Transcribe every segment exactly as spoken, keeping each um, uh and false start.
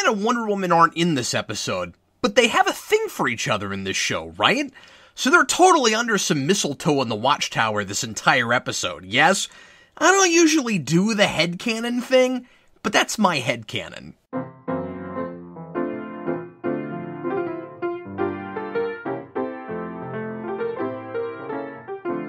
Batman and Wonder Woman aren't in this episode, but they have a thing for each other in this show, right? So they're totally under some mistletoe in the Watchtower this entire episode, yes? I don't usually do the headcanon thing, but that's my headcanon.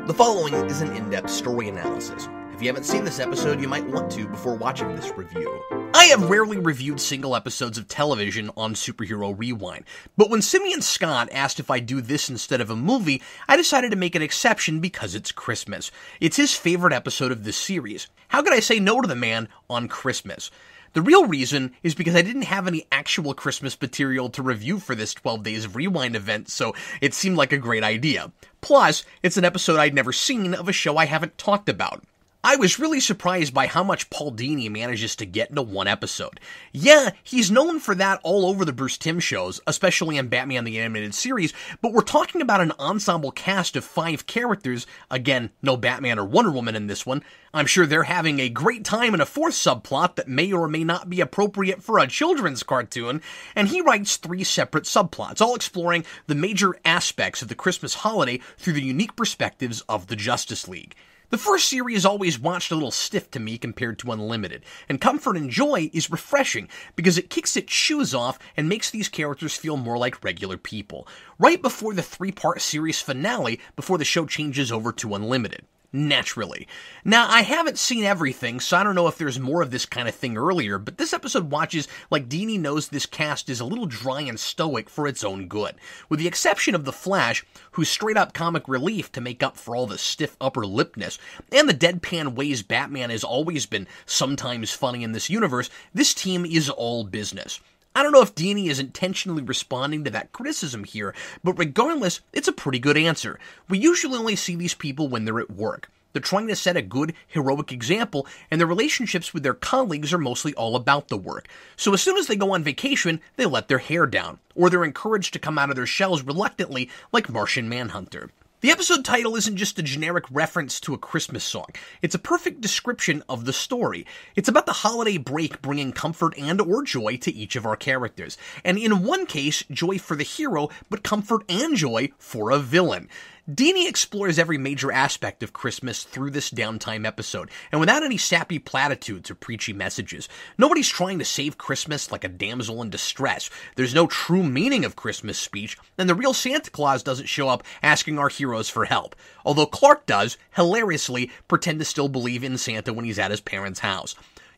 The following is an in-depth story analysis. If you haven't seen this episode, you might want to before watching this review. I have rarely reviewed single episodes of television on Superhero Rewind, but when Simeon Scott asked if I do this instead of a movie, I decided to make an exception because it's Christmas. It's his favorite episode of this series. How could I say no to the man on Christmas? The real reason is because I didn't have any actual Christmas material to review for this twelve days of Rewind event, so it seemed like a great idea. Plus, it's an episode I'd never seen of a show I haven't talked about. I was really surprised by how much Paul Dini manages to get into one episode. Yeah, he's known for that all over the Bruce Timm shows, especially on Batman the Animated Series, but we're talking about an ensemble cast of five characters. Again, no Batman or Wonder Woman in this one. I'm sure they're having a great time in a fourth subplot that may or may not be appropriate for a children's cartoon, and he writes three separate subplots, all exploring the major aspects of the Christmas holiday through the unique perspectives of the Justice League. The first series always watched a little stiff to me compared to Unlimited, and Comfort and Joy is refreshing because it kicks its shoes off and makes these characters feel more like regular people, right before the three-part series finale before the show changes over to Unlimited. Naturally. Now, I haven't seen everything, so I don't know if there's more of this kind of thing earlier, but this episode watches like Dini knows this cast is a little dry and stoic for its own good, with the exception of the Flash, who's straight-up comic relief to make up for all the stiff upper lipness, and the deadpan ways Batman has always been sometimes funny in this universe. This team is all business. I don't know if Dini is intentionally responding to that criticism here, but regardless, it's a pretty good answer. We usually only see these people when they're at work. They're trying to set a good, heroic example, and their relationships with their colleagues are mostly all about the work. So as soon as they go on vacation, they let their hair down, or they're encouraged to come out of their shells reluctantly, like Martian Manhunter. The episode title isn't just a generic reference to a Christmas song. It's a perfect description of the story. It's about the holiday break bringing comfort and or joy to each of our characters. And in one case, joy for the hero, but comfort and joy for a villain. Dini explores every major aspect of Christmas through this downtime episode, and without any sappy platitudes or preachy messages. Nobody's trying to save Christmas like a damsel in distress. There's no true meaning of Christmas speech, and the real Santa Claus doesn't show up asking our heroes for help, although Clark does, hilariously, pretend to still believe in Santa when he's at his parents' house.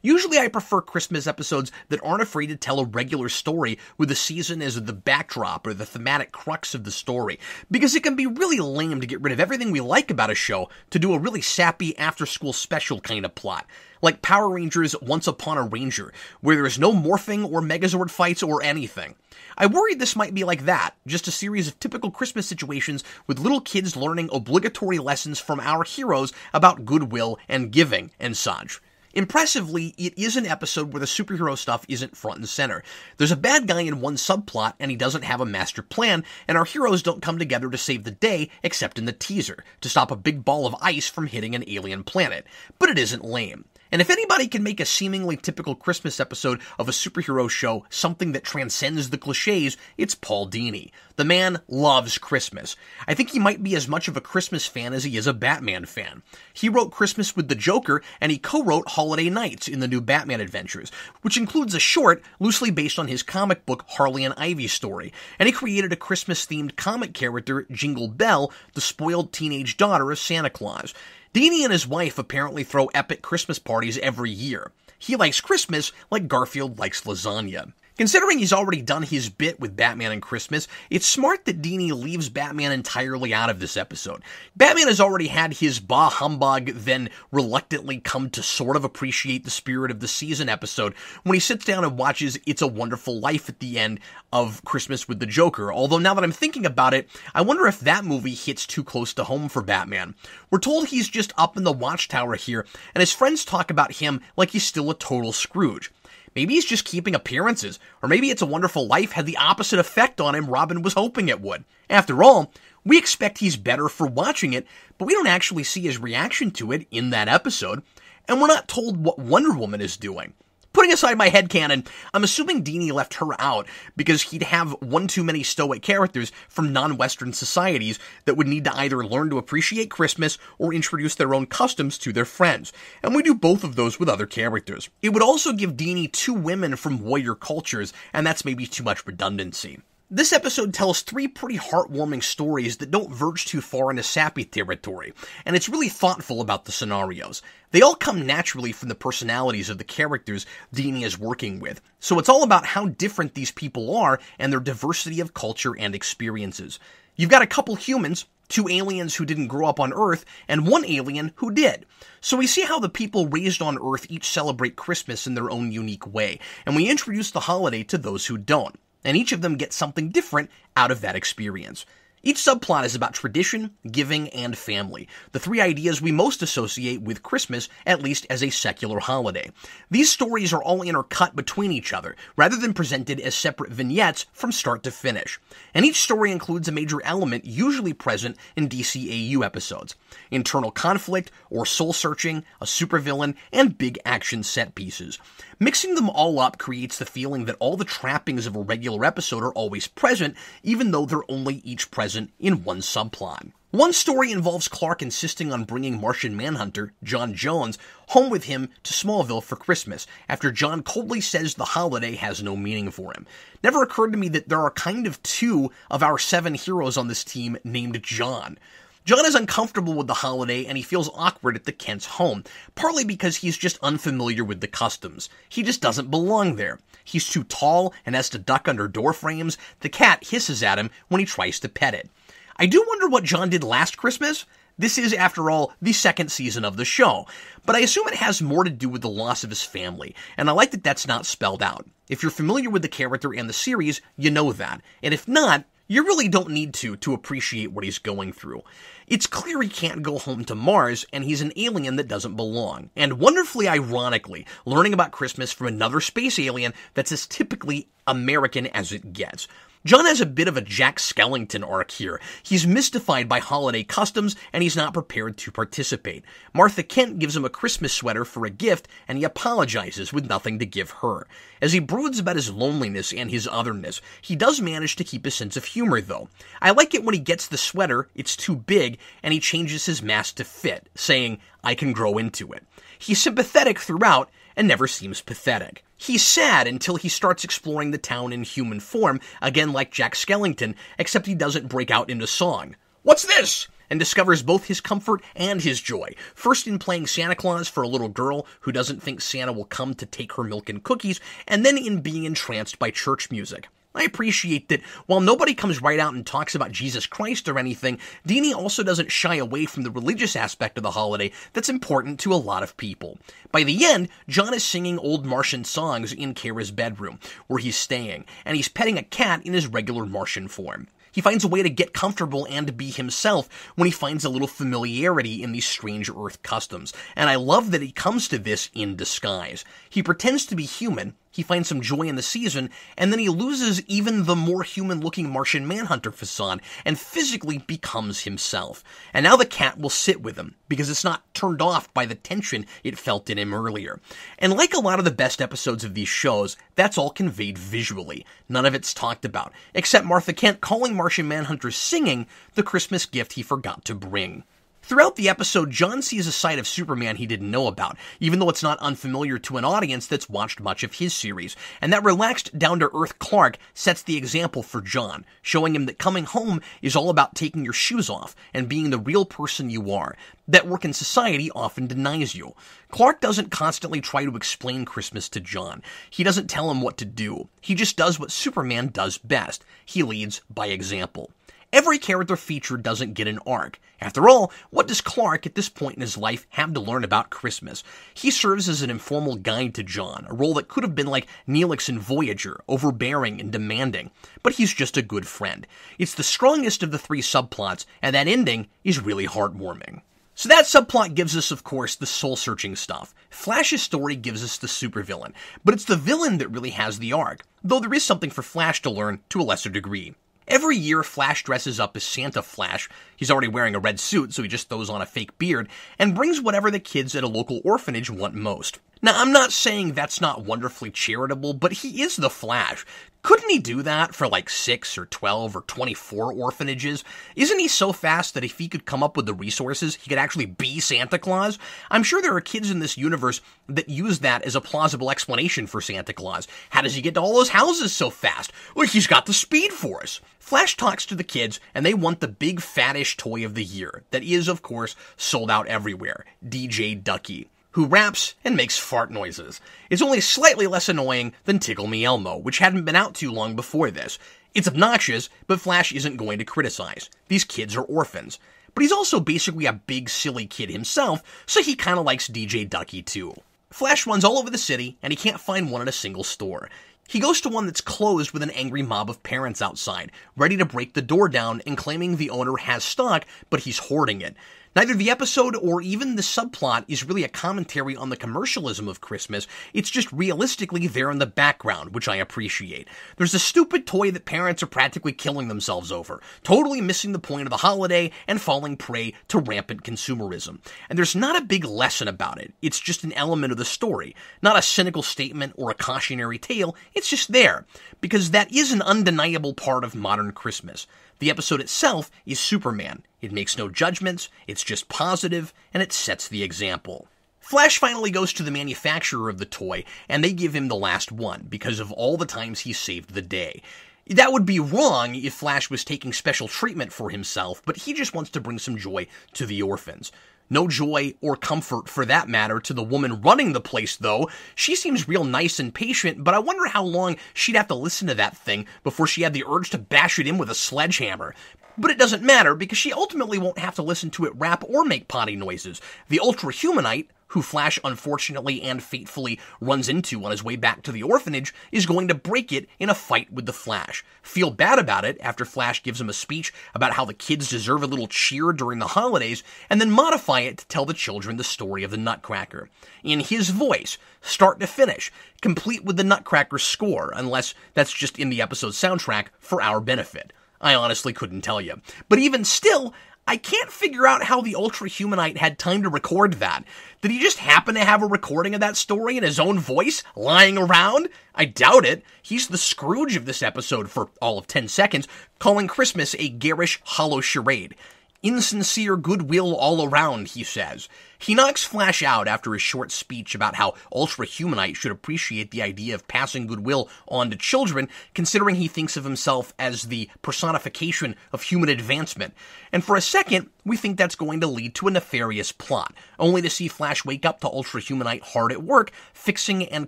Usually I prefer Christmas episodes that aren't afraid to tell a regular story with the season as the backdrop or the thematic crux of the story, because it can be really lame to get rid of everything we like about a show to do a really sappy after-school special kind of plot, like Power Rangers Once Upon a Ranger, where there is no morphing or Megazord fights or anything. I worried this might be like that, just a series of typical Christmas situations with little kids learning obligatory lessons from our heroes about goodwill and giving and such. Impressively, it is an episode where the superhero stuff isn't front and center. There's a bad guy in one subplot, and he doesn't have a master plan, and our heroes don't come together to save the day, except in the teaser, to stop a big ball of ice from hitting an alien planet. But it isn't lame. And if anybody can make a seemingly typical Christmas episode of a superhero show something that transcends the cliches, it's Paul Dini. The man loves Christmas. I think he might be as much of a Christmas fan as he is a Batman fan. He wrote Christmas with the Joker, and he co-wrote Holiday Nights in the New Batman Adventures, which includes a short loosely based on his comic book Harley and Ivy story, and he created a Christmas-themed comic character, Jingle Bell, the spoiled teenage daughter of Santa Claus. Dini and his wife apparently throw epic Christmas parties every year. He likes Christmas like Garfield likes lasagna. Considering he's already done his bit with Batman and Christmas, it's smart that Dini leaves Batman entirely out of this episode. Batman has already had his bah humbug, then reluctantly come to sort of appreciate the spirit of the season episode when he sits down and watches It's a Wonderful Life at the end of Christmas with the Joker, although now that I'm thinking about it, I wonder if that movie hits too close to home for Batman. We're told he's just up in the Watchtower here, and his friends talk about him like he's still a total Scrooge. Maybe he's just keeping appearances, or maybe It's a Wonderful Life had the opposite effect on him Robin was hoping it would. After all, we expect he's better for watching it, but we don't actually see his reaction to it in that episode, and we're not told what Wonder Woman is doing. putting aside my headcanon, I'm assuming Dini left her out because he'd have one too many stoic characters from non-Western societies that would need to either learn to appreciate Christmas or introduce their own customs to their friends, and we do both of those with other characters. It would also give Dini two women from warrior cultures, and that's maybe too much redundancy. This episode tells three pretty heartwarming stories that don't verge too far into sappy territory, and it's really thoughtful about the scenarios. They all come naturally from the personalities of the characters Dini is working with, so it's all about how different these people are and their diversity of culture and experiences. You've got a couple humans, two aliens who didn't grow up on Earth, and one alien who did. So we see how the people raised on Earth each celebrate Christmas in their own unique way, and we introduce the holiday to those who don't, and each of them gets something different out of that experience. Each subplot is about tradition, giving, and family, the three ideas we most associate with Christmas, at least as a secular holiday. These stories are all intercut between each other, rather than presented as separate vignettes from start to finish. And each story includes a major element usually present in D C A U episodes: internal conflict, or soul-searching, a supervillain, and big action set pieces. Mixing them all up creates the feeling that all the trappings of a regular episode are always present, even though they're only each present in one subplot. One story involves Clark insisting on bringing Martian Manhunter, John Jones, home with him to Smallville for Christmas, after John coldly says the holiday has no meaning for him. Never occurred to me that there are kind of two of our seven heroes on this team named John. John is uncomfortable with the holiday, and he feels awkward at the Kent's home, partly because he's just unfamiliar with the customs. He just doesn't belong there. He's too tall and has to duck under door frames. The cat hisses at him when he tries to pet it. I do wonder what John did last Christmas. This is, after all, the second season of the show, but I assume it has more to do with the loss of his family, and I like that that's not spelled out. If you're familiar with the character and the series, you know that, and if not, you really don't need to to appreciate what he's going through. It's clear he can't go home to Mars, and he's an alien that doesn't belong. And wonderfully ironically, learning about Christmas from another space alien that's as typically American as it gets. John has a bit of a Jack Skellington arc here. He's mystified by holiday customs, and he's not prepared to participate. Martha Kent gives him a Christmas sweater for a gift, and he apologizes with nothing to give her. As he broods about his loneliness and his otherness, he does manage to keep his sense of humor, though. I like it when he gets the sweater, it's too big, and he changes his mask to fit, saying, "I can grow into it." He's sympathetic throughout, and never seems pathetic. He's sad until he starts exploring the town in human form, again like Jack Skellington, except he doesn't break out into song. "What's this?" and discovers both his comfort and his joy, first in playing Santa Claus for a little girl who doesn't think Santa will come to take her milk and cookies, and then in being entranced by church music. I appreciate that while nobody comes right out and talks about Jesus Christ or anything, Dini also doesn't shy away from the religious aspect of the holiday that's important to a lot of people. By the end, John is singing old Martian songs in Kara's bedroom, where he's staying, and he's petting a cat in his regular Martian form. He finds a way to get comfortable and be himself when he finds a little familiarity in these strange Earth customs, and I love that he comes to this in disguise. He pretends to be human, he finds some joy in the season, and then he loses even the more human-looking Martian Manhunter facade and physically becomes himself. And now the cat will sit with him, because it's not turned off by the tension it felt in him earlier. And like a lot of the best episodes of these shows, that's all conveyed visually. None of it's talked about, except Martha Kent calling Martian Manhunter singing the Christmas gift he forgot to bring. Throughout the episode, John sees a side of Superman he didn't know about, even though it's not unfamiliar to an audience that's watched much of his series, and that relaxed, down-to-earth Clark sets the example for John, showing him that coming home is all about taking your shoes off and being the real person you are, that work in society often denies you. Clark doesn't constantly try to explain Christmas to John. He doesn't tell him what to do. He just does what Superman does best. He leads by example. Every character featured doesn't get an arc. After all, what does Clark at this point in his life have to learn about Christmas? He serves as an informal guide to John, a role that could have been like Neelix in Voyager, overbearing and demanding, but he's just a good friend. It's the strongest of the three subplots, and that ending is really heartwarming. So that subplot gives us, of course, the soul-searching stuff. Flash's story gives us the supervillain, but it's the villain that really has the arc, though there is something for Flash to learn to a lesser degree. Every year, Flash dresses up as Santa Flash. He's already wearing a red suit, so he just throws on a fake beard, and brings whatever the kids at a local orphanage want most. Now, I'm not saying that's not wonderfully charitable, but he is the Flash. Couldn't he do that for like six or twelve or twenty-four orphanages? Isn't he so fast that if he could come up with the resources, he could actually be Santa Claus? I'm sure there are kids in this universe that use that as a plausible explanation for Santa Claus. How does he get to all those houses so fast? Well, he's got the speed for us. Flash talks to the kids, and they want the big fattish toy of the year that is, of course, sold out everywhere, D J Ducky, who raps and makes fart noises. It's only slightly less annoying than Tickle Me Elmo, which hadn't been out too long before this. It's obnoxious, but Flash isn't going to criticize. These kids are orphans. But he's also basically a big silly kid himself, so he kinda likes D J Ducky too. Flash runs all over the city, and he can't find one at a single store. He goes to one that's closed with an angry mob of parents outside, ready to break the door down and claiming the owner has stock, but he's hoarding it. Neither the episode or even the subplot is really a commentary on the commercialism of Christmas, it's just realistically there in the background, which I appreciate. There's a stupid toy that parents are practically killing themselves over, totally missing the point of the holiday and falling prey to rampant consumerism. And there's not a big lesson about it, it's just an element of the story, not a cynical statement or a cautionary tale, it's just there, because that is an undeniable part of modern Christmas. The episode itself is Superman. It makes no judgments, it's just positive, and it sets the example. Flash finally goes to the manufacturer of the toy, and they give him the last one, because of all the times he saved the day. That would be wrong if Flash was taking special treatment for himself, but he just wants to bring some joy to the orphans. No joy or comfort, for that matter, to the woman running the place, though. She seems real nice and patient, but I wonder how long she'd have to listen to that thing before she had the urge to bash it in with a sledgehammer. But it doesn't matter, because she ultimately won't have to listen to it rap or make potty noises. The Ultra-Humanite, who Flash unfortunately and fatefully runs into on his way back to the orphanage, is going to break it in a fight with the Flash. Feel bad about it after Flash gives him a speech about how the kids deserve a little cheer during the holidays, and then modify it to tell the children the story of the Nutcracker. In his voice, start to finish, complete with the Nutcracker score, unless that's just in the episode soundtrack for our benefit. I honestly couldn't tell you. But even still, I can't figure out how the Ultra-Humanite had time to record that. Did he just happen to have a recording of that story in his own voice, lying around? I doubt it. He's the Scrooge of this episode for all of ten seconds, calling Christmas a garish, hollow charade. Insincere goodwill all around, he says. He knocks Flash out after his short speech about how Ultra-Humanite should appreciate the idea of passing goodwill on to children, considering he thinks of himself as the personification of human advancement. And for a second, we think that's going to lead to a nefarious plot, only to see Flash wake up to Ultra-Humanite hard at work, fixing and,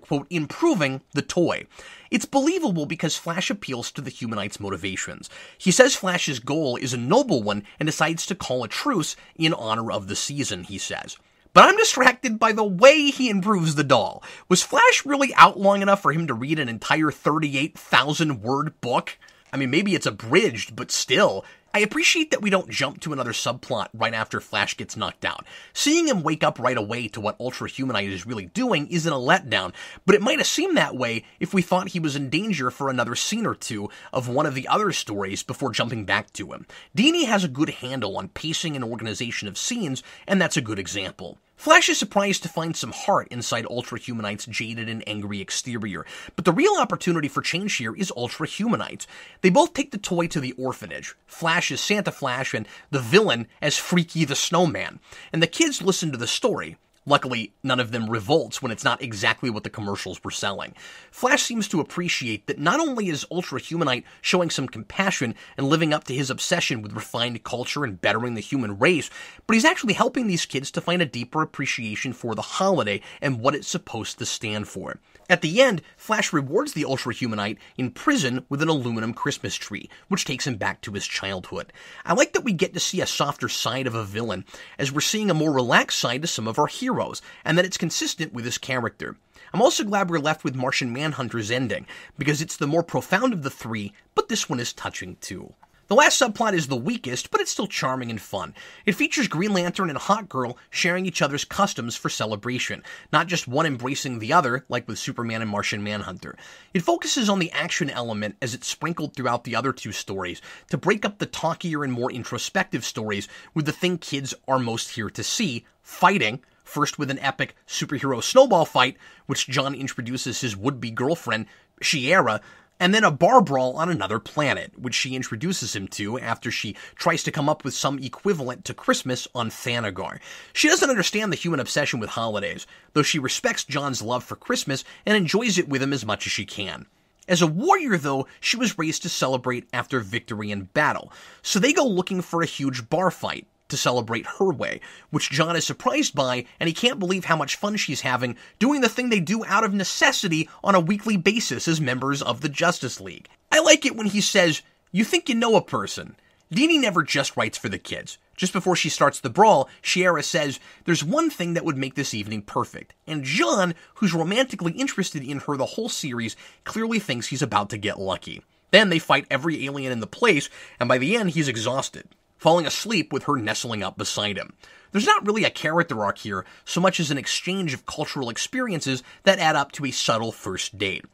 quote, improving the toy. It's believable because Flash appeals to the Humanite's motivations. He says Flash's goal is a noble one and decides to call a truce in honor of the season, he says. But I'm distracted by the way he improves the doll. Was Flash really out long enough for him to read an entire thirty-eight thousand word book? I mean, maybe it's abridged, but still. I appreciate that we don't jump to another subplot right after Flash gets knocked out. Seeing him wake up right away to what Ultra-Humanite is really doing isn't a letdown, but it might have seemed that way if we thought he was in danger for another scene or two of one of the other stories before jumping back to him. Dini has a good handle on pacing and organization of scenes, and that's a good example. Flash is surprised to find some heart inside Ultra-Humanite's jaded and angry exterior, but the real opportunity for change here is Ultra-Humanite. They both take the toy to the orphanage, Flash as Santa Flash and the villain as Freaky the Snowman, and the kids listen to the story. Luckily, none of them revolts when it's not exactly what the commercials were selling. Flash seems to appreciate that not only is Ultra-Humanite showing some compassion and living up to his obsession with refined culture and bettering the human race, but he's actually helping these kids to find a deeper appreciation for the holiday and what it's supposed to stand for. At the end, Flash rewards the Ultra-Humanite in prison with an aluminum Christmas tree, which takes him back to his childhood. I like that we get to see a softer side of a villain, as we're seeing a more relaxed side to some of our heroes, and that it's consistent with his character. I'm also glad we're left with Martian Manhunter's ending, because it's the more profound of the three, but this one is touching too. The last subplot is the weakest, but it's still charming and fun. It features Green Lantern and Hot Girl sharing each other's customs for celebration, not just one embracing the other, like with Superman and Martian Manhunter. It focuses on the action element as it's sprinkled throughout the other two stories, to break up the talkier and more introspective stories with the thing kids are most here to see, fighting, first with an epic superhero snowball fight, which John introduces his would-be girlfriend, Shiera, and then a bar brawl on another planet, which she introduces him to after she tries to come up with some equivalent to Christmas on Thanagar. She doesn't understand the human obsession with holidays, though she respects John's love for Christmas and enjoys it with him as much as she can. As a warrior, though, she was raised to celebrate after victory in battle, so they go looking for a huge bar fight to celebrate her way, which John is surprised by, and he can't believe how much fun she's having doing the thing they do out of necessity on a weekly basis as members of the Justice League. I like it when he says, "You think you know a person." Dini never just writes for the kids. Just before she starts the brawl, Shiera says, "There's one thing that would make this evening perfect," and John, who's romantically interested in her the whole series, clearly thinks he's about to get lucky. Then they fight every alien in the place, and by the end he's exhausted, falling asleep with her nestling up beside him. There's not really a character arc here, so much as an exchange of cultural experiences that add up to a subtle first date.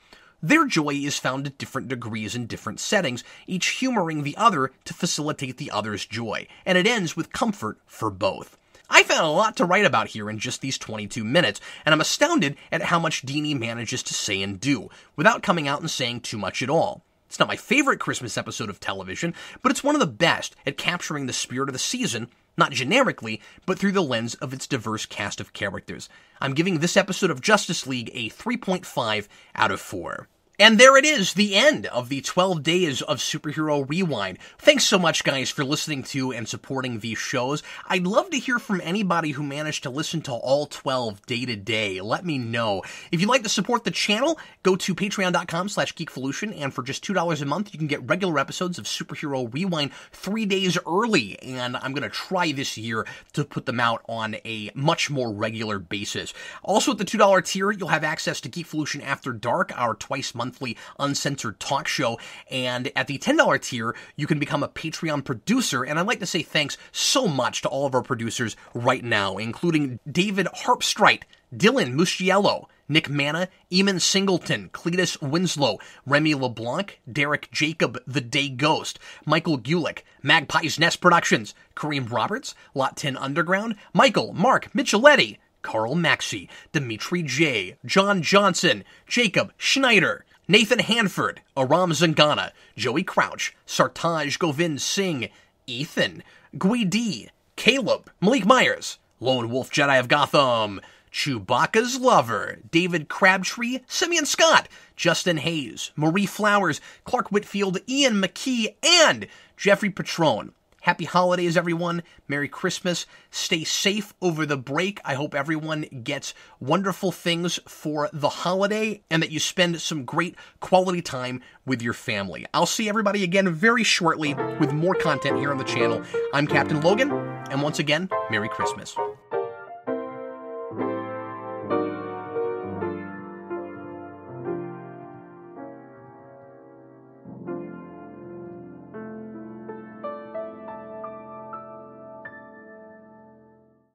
Their joy is found at different degrees in different settings, each humoring the other to facilitate the other's joy, and it ends with comfort for both. I found a lot to write about here in just these twenty-two minutes, and I'm astounded at how much Dini manages to say and do, without coming out and saying too much at all. It's not my favorite Christmas episode of television, but it's one of the best at capturing the spirit of the season, not generically, but through the lens of its diverse cast of characters. I'm giving this episode of Justice League a three point five out of four. And there it is, the end of the twelve days of Superhero Rewind. Thanks so much, guys, for listening to and supporting these shows. I'd love to hear from anybody who managed to listen to all twelve day to day. Let me know. If you'd like to support the channel, go to patreon.com slash Geekvolution, and for just two dollars a month, you can get regular episodes of Superhero Rewind three days early, and I'm going to try this year to put them out on a much more regular basis. Also, at the two dollar tier, you'll have access to Geekvolution After Dark, our twice-monthly monthly uncensored talk show, and at the ten dollar tier, you can become a Patreon producer, and I'd like to say thanks so much to all of our producers right now, including David Harpstrite, Dylan Musciello, Nick Manna, Eamon Singleton, Cletus Winslow, Remy LeBlanc, Derek Jacob, The Day Ghost, Michael Gulick, Magpie's Nest Productions, Kareem Roberts, Lot ten Underground, Michael, Mark, Micheletti, Carl Maxey, Dimitri J., John Johnson, Jacob Schneider, Nathan Hanford, Aram Zangana, Joey Crouch, Sartaj Govind Singh, Ethan, Gui D, Caleb, Malik Myers, Lone Wolf Jedi of Gotham, Chewbacca's Lover, David Crabtree, Simeon Scott, Justin Hayes, Marie Flowers, Clark Whitfield, Ian McKee, and Jeffrey Patrone. Happy holidays, everyone. Merry Christmas. Stay safe over the break. I hope everyone gets wonderful things for the holiday and that you spend some great quality time with your family. I'll see everybody again very shortly with more content here on the channel. I'm Captain Logan, and once again, Merry Christmas.